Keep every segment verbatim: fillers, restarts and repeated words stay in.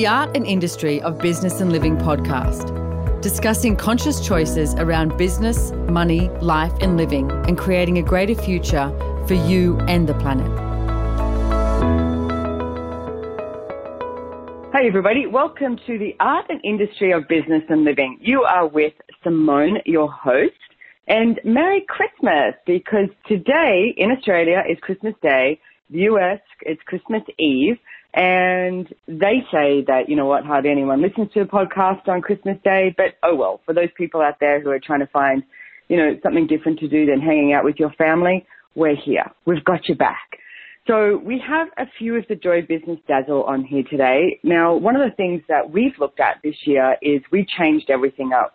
the Art and Industry of Business and Living podcast, discussing conscious choices around business, money, life and living, and creating a greater future for you and the planet. Hey everybody, welcome to the Art and Industry of Business and Living. You are with Simone, your host, and Merry Christmas, because today in Australia is Christmas Day, the U S it's Christmas Eve, and they say that, you know what, hardly anyone listens to a podcast on Christmas Day, but oh well, for those people out there who are trying to find, you know, something different to do than hanging out with your family, we're here. We've got your back. So we have a few of the Joy Business Dazzle on here today. Now, one of the things that we've looked at this year is we changed everything up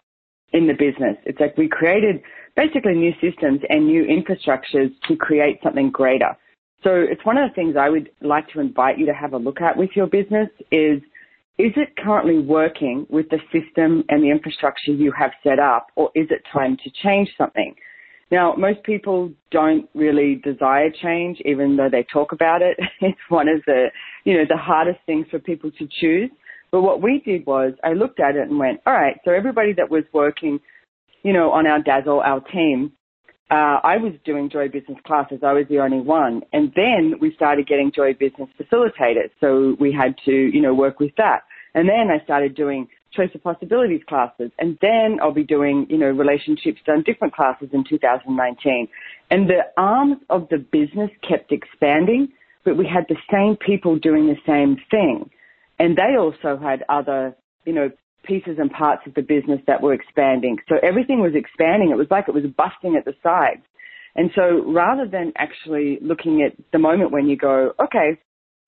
in the business. It's like we created basically new systems and new infrastructures to create something greater. So it's one of the things I would like to invite you to have a look at with your business is, is it currently working with the system and the infrastructure you have set up, or is it time to change something? Now, most people don't really desire change, even though they talk about it. It's one of the, you know, the hardest things for people to choose. But what we did was I looked at it and went, all right, so everybody that was working, you know, on our Dazzle, our team, uh, I was doing Joy Business classes. I was the only one. And then we started getting Joy Business facilitators. So we had to, you know, work with that. And then I started doing Choice of Possibilities classes. And then I'll be doing, you know, Relationships Done Different classes in two thousand nineteen. And the arms of the business kept expanding, but we had the same people doing the same thing. And they also had other, you know, pieces and parts of the business that were expanding. So everything was expanding. It was like it was busting at the sides. And so rather than actually looking at the moment when you go, okay,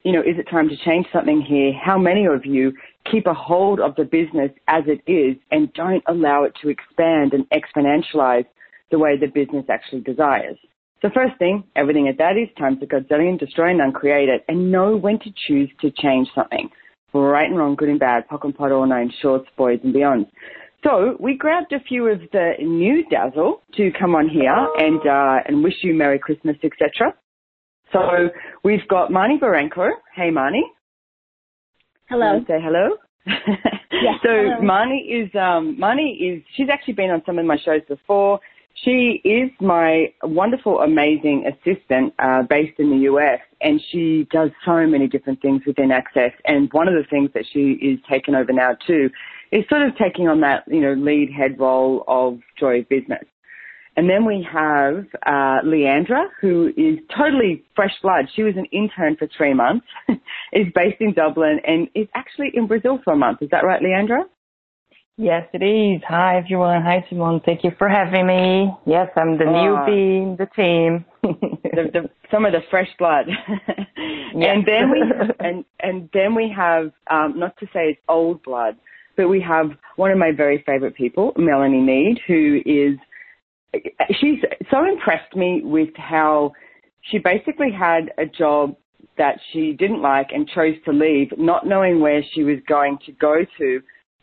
you know, is it time to change something here? How many of you keep a hold of the business as it is and don't allow it to expand and exponentialize the way the business actually desires? So first thing, everything at that is time to Godzillion, destroy and uncreate it, and know when to choose to change something. Right and wrong, good and bad, pock and pot, all nine, shorts, boys and beyond. So we grabbed a few of the new Dazzle to come on here and uh, and wish you Merry Christmas, et cetera. So we've got Marnie Baranko. Hey, Marnie. Hello. Say hello. Yes, so hello. Marnie is um, Marnie is she's actually been on some of my shows before. She is my wonderful, amazing assistant uh, based in the U S, and she does so many different things within Access. And one of the things that she is taking over now too is sort of taking on that, you know, lead head role of Joy of Business. And then we have uh, Leandra, who is totally fresh blood. She was an intern for three months, is based in Dublin, and is actually in Brazil for a month. Is that right, Leandra? Yes, it is. Hi, everyone. Hi, Simone. Thank you for having me. Yes, I'm the oh. newbie in the team. the, the, some of the fresh blood. Yes. And then we and and then we have, um, not to say it's old blood, but we have one of my very favorite people, Melanie Mead, who is, she's so impressed me with how she basically had a job that she didn't like and chose to leave, not knowing where she was going to go to.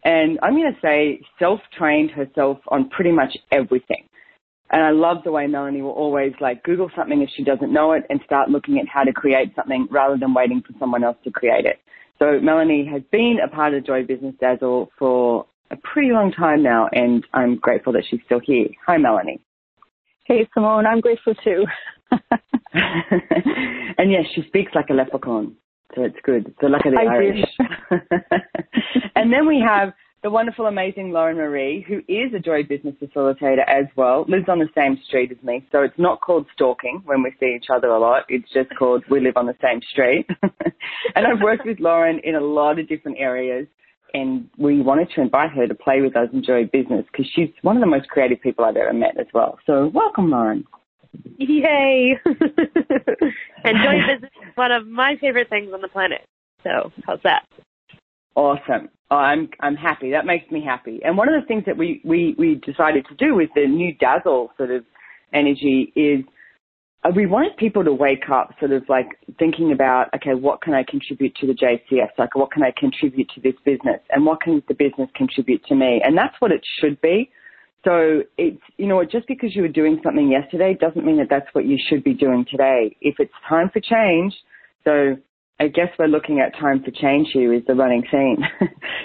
And I'm going to say self-trained herself on pretty much everything. And I love the way Melanie will always like Google something if she doesn't know it and start looking at how to create something rather than waiting for someone else to create it. So Melanie has been a part of Joy Business Dazzle for a pretty long time now, and I'm grateful that she's still here. Hi, Melanie. Hey, Simone. I'm grateful too. And yes, she speaks like a leprechaun. So it's good. It's the luck of the I Irish. And then we have the wonderful, amazing Lauren Marie, who is a Joy Business facilitator as well, lives on the same street as me. So it's not called stalking when we see each other a lot. It's just called we live on the same street. And I've worked with Lauren in a lot of different areas, and we wanted to invite her to play with us in Joy Business because she's one of the most creative people I've ever met as well. So welcome, Lauren. Yay! And Joy Business is one of my favorite things on the planet. So how's that? Awesome. Oh, I'm I'm happy. That makes me happy. And one of the things that we, we, we decided to do with the new Dazzle sort of energy is we wanted people to wake up sort of like thinking about, okay, what can I contribute to the J C S? Like, what can I contribute to this business? And what can the business contribute to me? And that's what it should be. So it's, you know, just because you were doing something yesterday doesn't mean that that's what you should be doing today. If it's time for change, so I guess we're looking at Time for Change here is the running theme.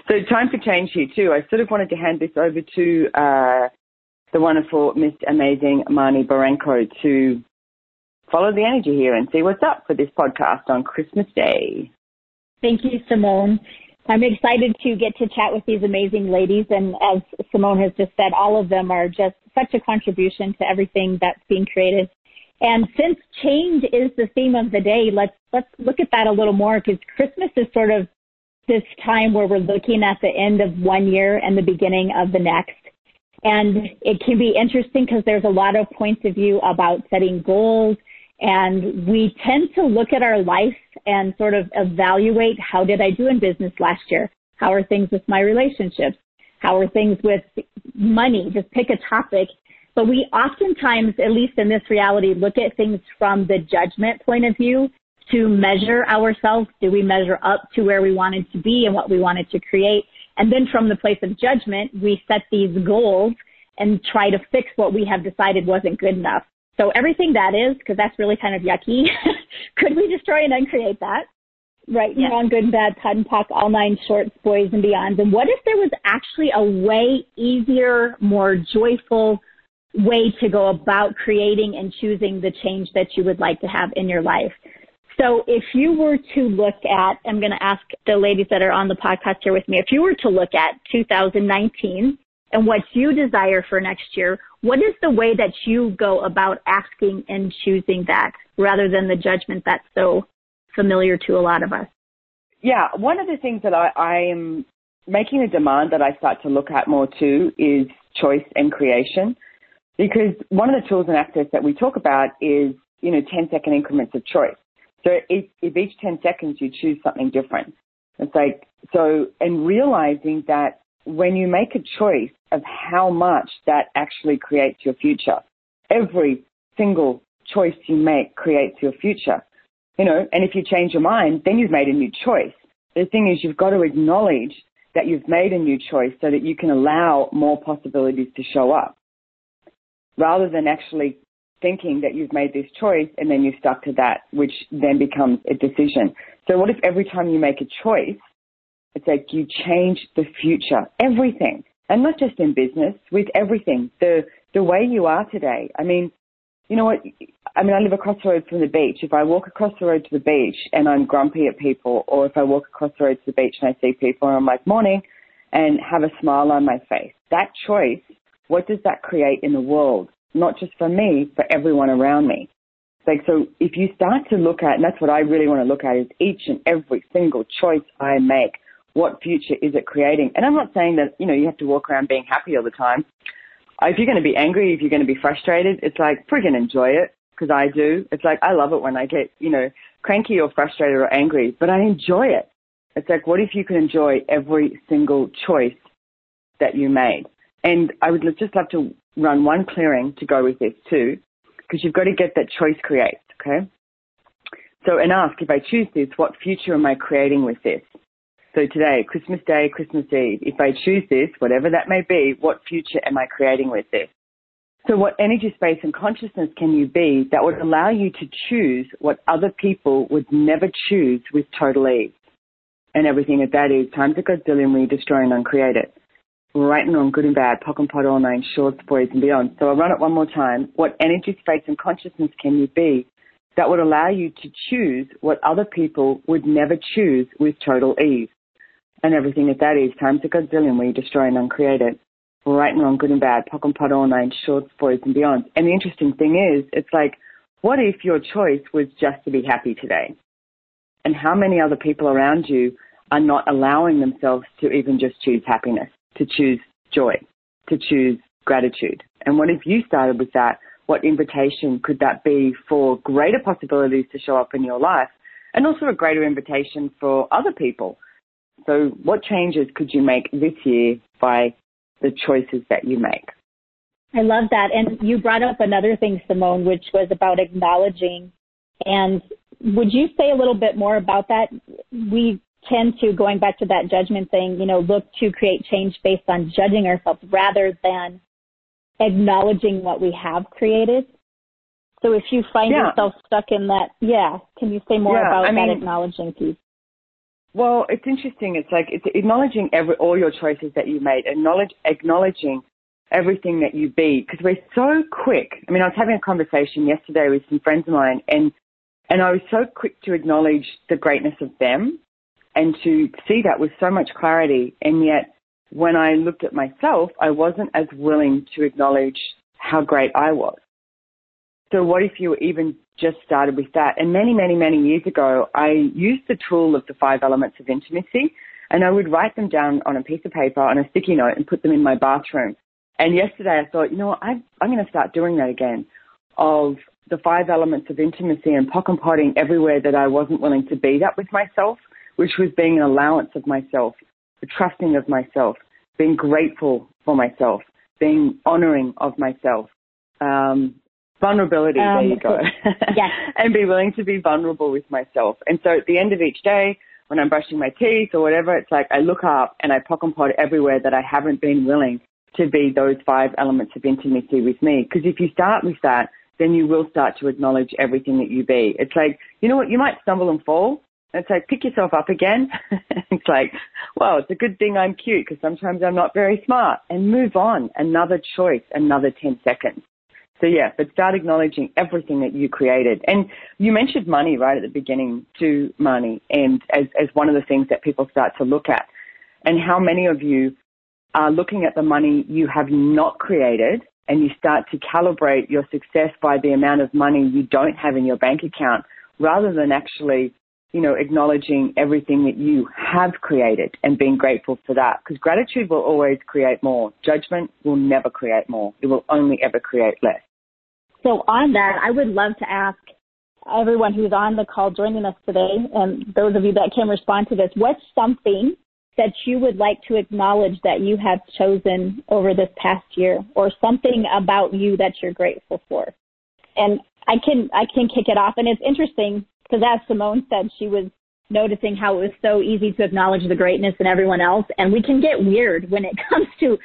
So Time for Change here too. I sort of wanted to hand this over to uh, the wonderful, Miss Amazing Marnie Baranko to follow the energy here and see what's up for this podcast on Christmas Day. Thank you, Simone. I'm excited to get to chat with these amazing ladies, and as Simone has just said, all of them are just such a contribution to everything that's being created. And since change is the theme of the day, let's let's look at that a little more, because Christmas is sort of this time where we're looking at the end of one year and the beginning of the next. And it can be interesting because there's a lot of points of view about setting goals, and we tend to look at our life and sort of evaluate, how did I do in business last year? How are things with my relationships? How are things with money? Just pick a topic. But we oftentimes, at least in this reality, look at things from the judgment point of view to measure ourselves. Do we measure up to where we wanted to be and what we wanted to create? And then from the place of judgment, we set these goals and try to fix what we have decided wasn't good enough. So everything that is, because that's really kind of yucky, could we destroy and uncreate that? Right, yes. Wrong, good and bad, pot and pock, all nine shorts, boys and beyonds. And what if there was actually a way easier, more joyful way to go about creating and choosing the change that you would like to have in your life? So if you were to look at, I'm going to ask the ladies that are on the podcast here with me, if you were to look at two thousand nineteen and what you desire for next year, what is the way that you go about asking and choosing that rather than the judgment that's so familiar to a lot of us? Yeah, one of the things that I, I am making a demand that I start to look at more too is choice and creation. Because one of the tools in Access that we talk about is, you know, ten second increments of choice. So if, if each ten seconds you choose something different, it's like, so, and realizing that when you make a choice of how much that actually creates your future, every single choice you make creates your future, you know, and if you change your mind, then you've made a new choice. The thing is, you've got to acknowledge that you've made a new choice so that you can allow more possibilities to show up, rather than actually thinking that you've made this choice and then you're stuck to that, which then becomes a decision. So what if every time you make a choice, it's like you change the future, everything, and not just in business, with everything, the the way you are today. I mean, you know what, I mean, I live across the road from the beach. If I walk across the road to the beach and I'm grumpy at people, or if I walk across the road to the beach and I see people and I'm like, morning, and have a smile on my face, that choice, what does that create in the world? Not just for me, for everyone around me. Like, so if you start to look at, and that's what I really want to look at, is each and every single choice I make, what future is it creating? And I'm not saying that, you know, you have to walk around being happy all the time. If you're going to be angry, if you're going to be frustrated, it's like, friggin' enjoy it, because I do. It's like, I love it when I get, you know, cranky or frustrated or angry, but I enjoy it. It's like, what if you could enjoy every single choice that you made? And I would just love to run one clearing to go with this too, because you've got to get that choice creates, okay? So, and ask, if I choose this, what future am I creating with this? So today, Christmas Day, Christmas Eve, if I choose this, whatever that may be, what future am I creating with this? So what energy, space, and consciousness can you be that would allow you to choose what other people would never choose with total ease? And everything that that is, times a godzillion, we destroy and uncreate it. Right and wrong, good and bad, pock and pot, all nine shorts, boys and beyond. So I'll run it one more time. What energy, space, and consciousness can you be that would allow you to choose what other people would never choose with total ease? And everything that that is, times a godzillion, where you destroy and uncreate it. Right and wrong, good and bad, pock and pot, all nine shorts, boys and beyond. And the interesting thing is, it's like, what if your choice was just to be happy today? And how many other people around you are not allowing themselves to even just choose happiness, to choose joy, to choose gratitude? And what if you started with that? What invitation could that be for greater possibilities to show up in your life, and also a greater invitation for other people? So what changes could you make this year by the choices that you make? I love that. And you brought up another thing, Simone, which was about acknowledging. And would you say a little bit more about that? We tend to, going back to that judgment thing, you know, look to create change based on judging ourselves rather than acknowledging what we have created. So if you find yeah. yourself stuck in that, yeah, can you say more yeah, about I that mean, acknowledging piece? Well, it's interesting. It's like it's acknowledging every all your choices that you made, acknowledge, acknowledging everything that you be, because we're so quick. I mean, I was having a conversation yesterday with some friends of mine, and and I was so quick to acknowledge the greatness of them and to see that with so much clarity. And yet when I looked at myself, I wasn't as willing to acknowledge how great I was. So what if you even just started with that? And many, many, many years ago, I used the tool of the five elements of intimacy, and I would write them down on a piece of paper on a sticky note and put them in my bathroom. And yesterday I thought, you know what, I, I'm going to start doing that again, of the five elements of intimacy and pock and potting everywhere that I wasn't willing to be that with myself, which was being an allowance of myself, the trusting of myself, being grateful for myself, being honoring of myself. Um, vulnerability, um, there you go. Yes. And be willing to be vulnerable with myself. And so at the end of each day, when I'm brushing my teeth or whatever, it's like I look up and I pock and pot everywhere that I haven't been willing to be those five elements of intimacy with me. Because if you start with that, then you will start to acknowledge everything that you be. It's like, you know what, you might stumble and fall. It's like, pick yourself up again. It's like, well, it's a good thing I'm cute because sometimes I'm not very smart. And move on. Another choice, another ten seconds. So, yeah, but start acknowledging everything that you created. And you mentioned money right at the beginning too, Marnie, and as, as one of the things that people start to look at. And how many of you are looking at the money you have not created, and you start to calibrate your success by the amount of money you don't have in your bank account, rather than actually, you know, acknowledging everything that you have created and being grateful for that. Because gratitude will always create more. Judgment will never create more. It will only ever create less. So on that, I would love to ask everyone who's on the call joining us today, and those of you that can respond to this, what's something that you would like to acknowledge that you have chosen over this past year, or something about you that you're grateful for? And I can I can kick it off. And it's interesting because, as Simone said, she was noticing how it was so easy to acknowledge the greatness in everyone else. And we can get weird when it comes to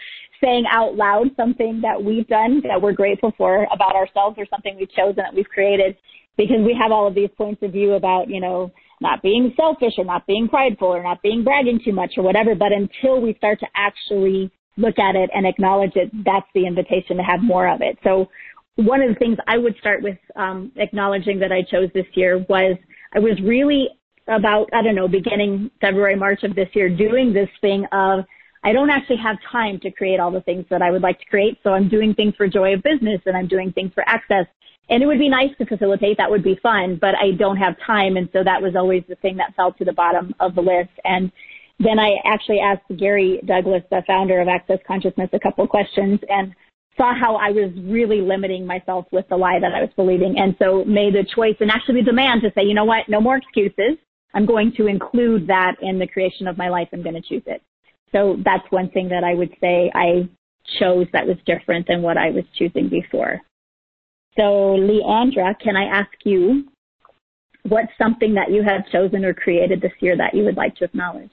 saying out loud something that we've done that we're grateful for about ourselves, or something we've chosen that we've created, because we have all of these points of view about, you know, not being selfish or not being prideful or not being bragging too much or whatever. But until we start to actually look at it and acknowledge it, that's the invitation to have more of it. So one of the things I would start with um, acknowledging that I chose this year was I was really about, I don't know, beginning February, March of this year, doing this thing of, I don't actually have time to create all the things that I would like to create. So I'm doing things for Joy of Business, and I'm doing things for Access. And it would be nice to facilitate. That would be fun, but I don't have time. And so that was always the thing that fell to the bottom of the list. And then I actually asked Gary Douglas, the founder of Access Consciousness, a couple of questions and saw how I was really limiting myself with the lie that I was believing. And so made the choice and actually the demand to say, you know what, no more excuses. I'm going to include that in the creation of my life. I'm going to choose it. So that's one thing that I would say I chose that was different than what I was choosing before. So, Leandra, can I ask you, what's something that you have chosen or created this year that you would like to acknowledge?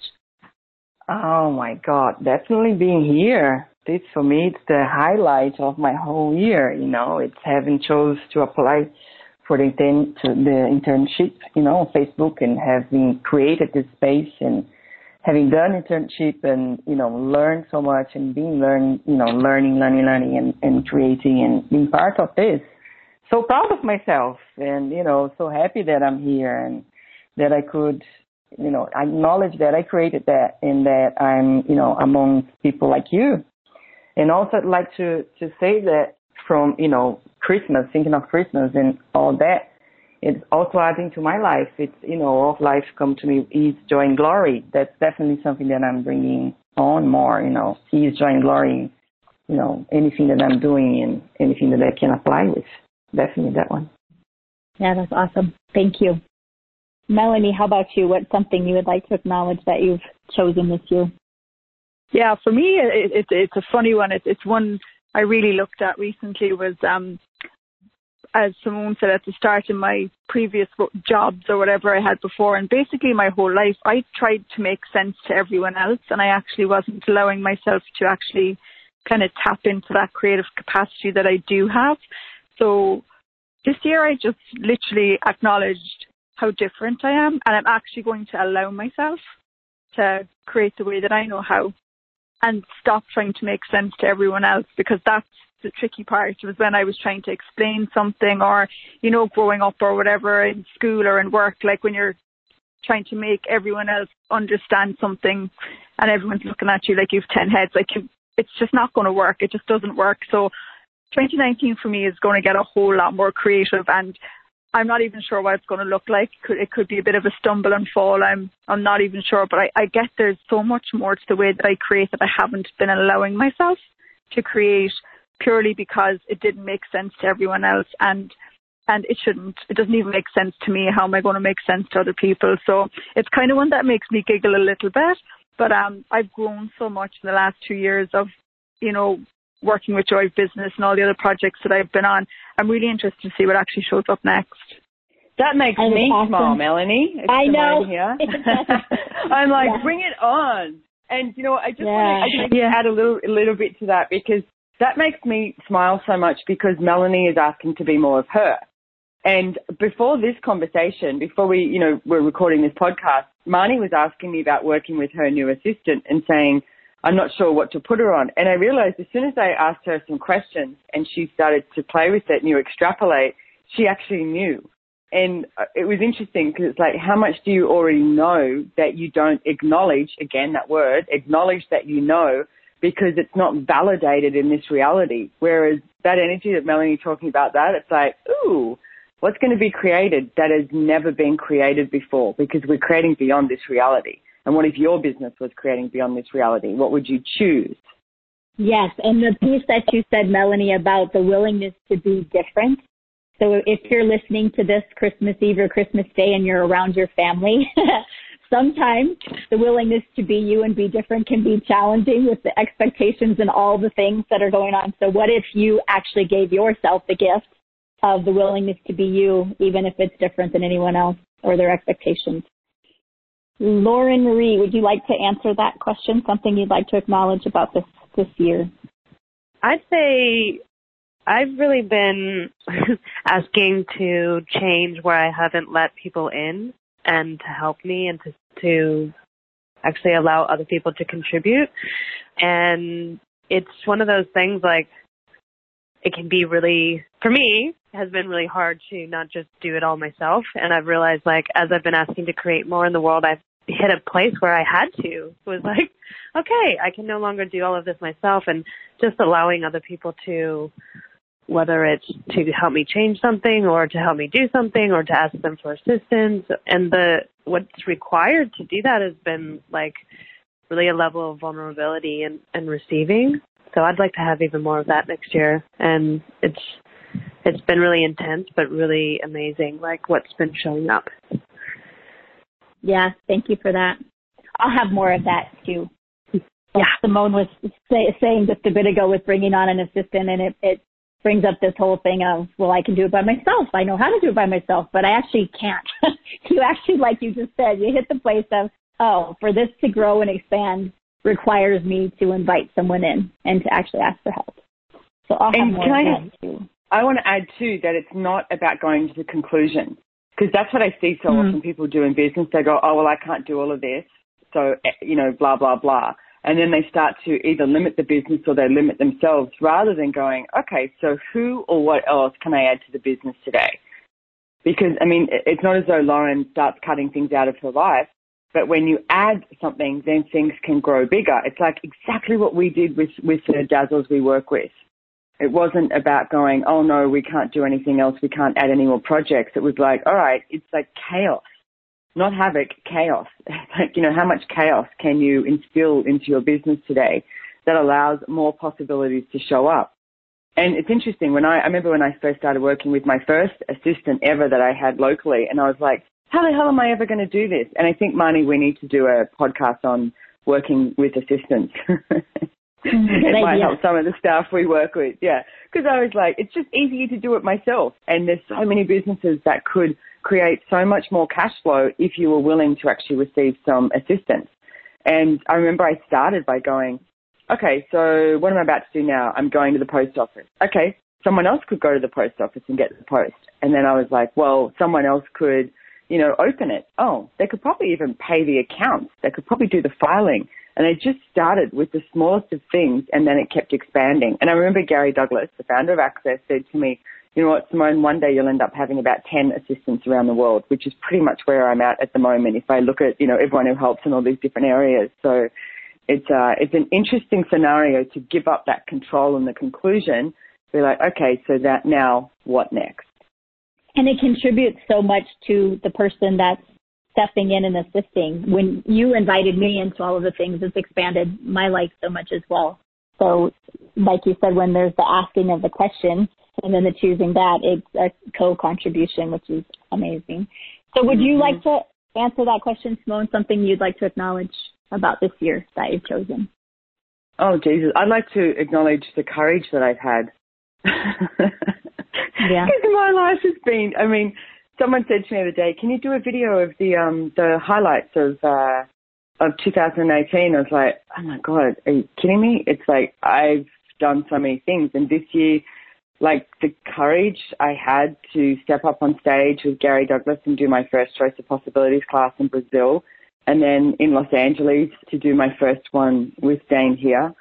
Oh, my God, definitely being here. This, for me, it's the highlight of my whole year, you know. It's having chose to apply for the, intern to the internship, you know, on Facebook, and having created this space and having done internship and, you know, learned so much and being learned, you know, learning, learning, learning and, and creating and being part of this. So proud of myself and, you know, so happy that I'm here and that I could, you know, acknowledge that I created that and that I'm, you know, among people like you. And also I'd like to, to say that from, you know, Christmas, thinking of Christmas and all that, it's also adding to my life. It's, you know, all life come to me, ease, joy, and glory. That's definitely something that I'm bringing on more, you know, ease, joy, and glory, you know, anything that I'm doing and anything that I can apply with. Definitely that one. Yeah, that's awesome. Thank you. Melanie, how about you? What's something you would like to acknowledge that you've chosen this year? Yeah, for me, it, it, it's a funny one. It, it's one I really looked at recently was, um, as Simone said at the start, in my previous jobs or whatever I had before, and basically my whole life, I tried to make sense to everyone else, and I actually wasn't allowing myself to actually kind of tap into that creative capacity that I do have. So This year, I just literally acknowledged how different I am, and I'm actually going to allow myself to create the way that I know how and stop trying to make sense to everyone else, because that's the tricky part. It was when I was trying to explain something or, you know, growing up or whatever in school or in work, like when you're trying to make everyone else understand something and everyone's looking at you like you've ten heads, like you, it's just not going to work. It just doesn't work. So twenty nineteen for me is going to get a whole lot more creative, and I'm not even sure what it's going to look like. It could be a bit of a stumble and fall. I'm I'm not even sure, but I, I guess there's so much more to the way that I create that I haven't been allowing myself to create, purely because it didn't make sense to everyone else, and and it shouldn't. It doesn't even make sense to me. How am I going to make sense to other people? So it's kind of one that makes me giggle a little bit, but um, I've grown so much in the last two years of, you know, working with Joy of Business and all the other projects that I've been on. I'm really interested to see what actually shows up next. That makes and me awesome. smile, Melanie. It's I know. I'm like, yeah. Bring it on. And, you know, I just yeah. want to I just yeah. add a little, a little bit to that, because that makes me smile so much, because Melanie is asking to be more of her. And before this conversation, before we, you know, we're recording this podcast, Marnie was asking me about working with her new assistant and saying, I'm not sure what to put her on. And I realized as soon as I asked her some questions and she started to play with it and you extrapolate, she actually knew. And it was interesting, because it's like, how much do you already know that you don't acknowledge, again, that word, acknowledge that you know, because it's not validated in this reality. Whereas that energy that Melanie talking about that, it's like, ooh, what's going to be created that has never been created before? Because we're creating beyond this reality. And what if your business was creating beyond this reality? What would you choose? Yes, and the piece that you said, Melanie, about the willingness to be different. So if you're listening to this Christmas Eve or Christmas Day and you're around your family, sometimes the willingness to be you and be different can be challenging with the expectations and all the things that are going on. So what if you actually gave yourself the gift of the willingness to be you, even if it's different than anyone else or their expectations? Lauren Marie, would you like to answer that question? Something you'd like to acknowledge about this this year? I'd say I've really been asking to change where I haven't let people in, and to help me, and to, to actually allow other people to contribute. And it's one of those things, like, it can be really, for me, it has been really hard to not just do it all myself. And I've realized, like, as I've been asking to create more in the world, I've hit a place where I had to. It was like, okay, I can no longer do all of this myself. And just allowing other people to, whether it's to help me change something or to help me do something or to ask them for assistance. And the what's required to do that has been, like, really a level of vulnerability and, and receiving. So I'd like to have even more of that next year. And it's it's been really intense, but really amazing, like, what's been showing up. Yeah, thank you for that. I'll have more of that, too. Yeah. Simone was say, saying just a bit ago with bringing on an assistant, and it, it brings up this whole thing of, well, I can do it by myself. I know how to do it by myself, but I actually can't. You actually, like you just said, you hit the place of, oh, for this to grow and expand requires me to invite someone in and to actually ask for help. So I'll have more of that, too. I want to add, too, that it's not about going to the conclusion, because that's what I see so mm. often people do in business. They go, oh, well, I can't do all of this, so, you know, blah, blah, blah. And then they start to either limit the business or they limit themselves, rather than going, okay, so who or what else can I add to the business today? Because, I mean, it's not as though Lauren starts cutting things out of her life, but when you add something, then things can grow bigger. It's like exactly what we did with, with the Dazzles we work with. It wasn't about going, oh, no, we can't do anything else. We can't add any more projects. It was like, all right, it's like chaos, not havoc, chaos. Like, you know, how much chaos can you instill into your business today that allows more possibilities to show up? And it's interesting. When I, I remember when I first started working with my first assistant ever that I had locally, and I was like, how the hell am I ever going to do this? And I think, Marnie, we need to do a podcast on working with assistants. It might help some of the staff we work with, yeah. Because I was like, it's just easier to do it myself. And there's so many businesses that could create so much more cash flow if you were willing to actually receive some assistance. And I remember I started by going, okay, so what am I about to do now? I'm going to the post office. Okay, someone else could go to the post office and get the post. And then I was like, well, someone else could, you know, open it. Oh, they could probably even pay the accounts. They could probably do the filing. And I just started with the smallest of things, and then it kept expanding. And I remember Gary Douglas, the founder of Access, said to me, you know what, Simone, one day you'll end up having about ten assistants around the world, which is pretty much where I'm at at the moment if I look at, you know, everyone who helps in all these different areas. So it's, uh, it's an interesting scenario to give up that control and the conclusion, be like, okay, so that now what next? And it contributes so much to the person that's stepping in and assisting. When you invited me into all of the things, it's expanded my life so much as well. So like you said, when there's the asking of the question and then the choosing that, it's a co-contribution, which is amazing. So would you like to answer that question, Simone, something you'd like to acknowledge about this year that you've chosen? Oh, Jesus. I'd like to acknowledge the courage that I've had. Yeah. Because my life has been, I mean, someone said to me the other day, can you do a video of the um, the highlights of uh, of two thousand eighteen? I was like, oh, my God, are you kidding me? It's like I've done so many things. And this year, like the courage I had to step up on stage with Gary Douglas and do my first Choice of Possibilities class in Brazil, and then in Los Angeles to do my first one with Dane here,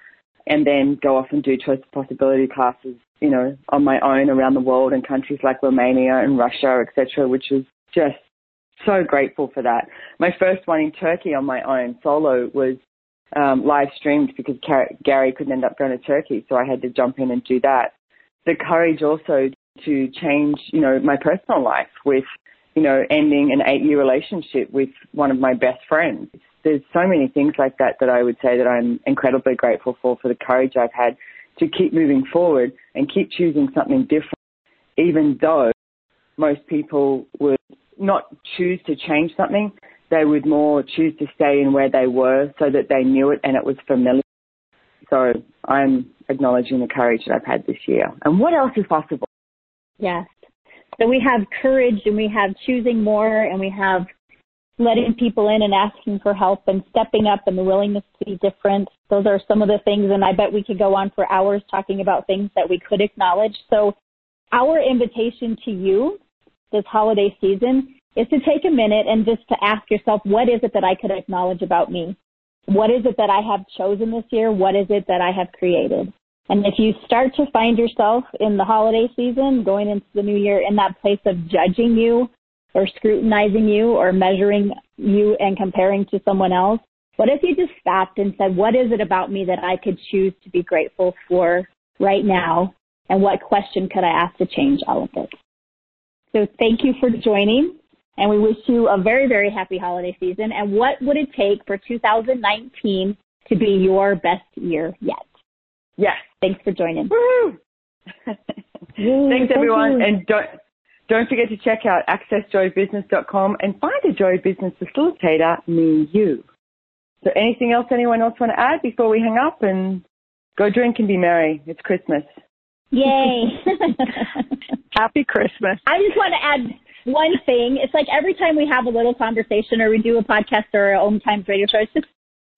and then go off and do Choice of Possibility classes, you know, on my own around the world in countries like Romania and Russia, et cetera, which was just so grateful for that. My first one in Turkey on my own solo was um, live streamed because Gary couldn't end up going to Turkey, so I had to jump in and do that. The courage also to change, you know, my personal life with, you know, ending an eight-year relationship with one of my best friends. There's so many things like that that I would say that I'm incredibly grateful for, for the courage I've had to keep moving forward and keep choosing something different, even though most people would not choose to change something. They would more choose to stay in where they were so that they knew it and it was familiar. So I'm acknowledging the courage that I've had this year. And what else is possible? Yes. So we have courage, and we have choosing more, and we have letting people in and asking for help and stepping up and the willingness to be different. Those are some of the things, and I bet we could go on for hours talking about things that we could acknowledge. So our invitation to you this holiday season is to take a minute and just to ask yourself, what is it that I could acknowledge about me? What is it that I have chosen this year? What is it that I have created? And if you start to find yourself in the holiday season, going into the new year, in that place of judging you or scrutinizing you or measuring you and comparing to someone else, what if you just stopped and said, what is it about me that I could choose to be grateful for right now? And what question could I ask to change all of this? So thank you for joining. And we wish you a very, very happy holiday season. And what would it take for two thousand nineteen to be your best year yet? Yes. Thanks for joining. Woo-hoo. Thanks, everyone. Thank and don't don't forget to check out access joy business dot com and find a Joy Business facilitator near you. So anything else anyone else want to add before we hang up? And go drink and be merry. It's Christmas. Yay. Happy Christmas. I just want to add one thing. It's like every time we have a little conversation or we do a podcast or our own times radio show, it's just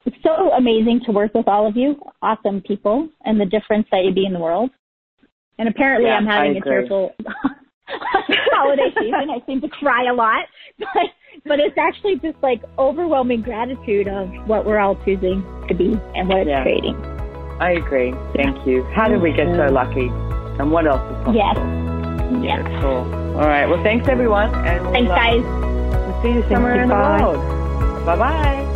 it's so amazing to work with all of you, awesome people, and the difference that you be in the world. And apparently yeah, I'm having I a terrible holiday season. I seem to cry a lot, but, but it's actually just like overwhelming gratitude of what we're all choosing to be and what it's yeah. creating. I agree. Thank yeah. you. How did we get so lucky? And what else is possible? Yes. Yeah. yeah. Cool. All right. Well, thanks, everyone. And we'll, thanks, guys. Uh, we'll see you somewhere in the world. Bye-bye.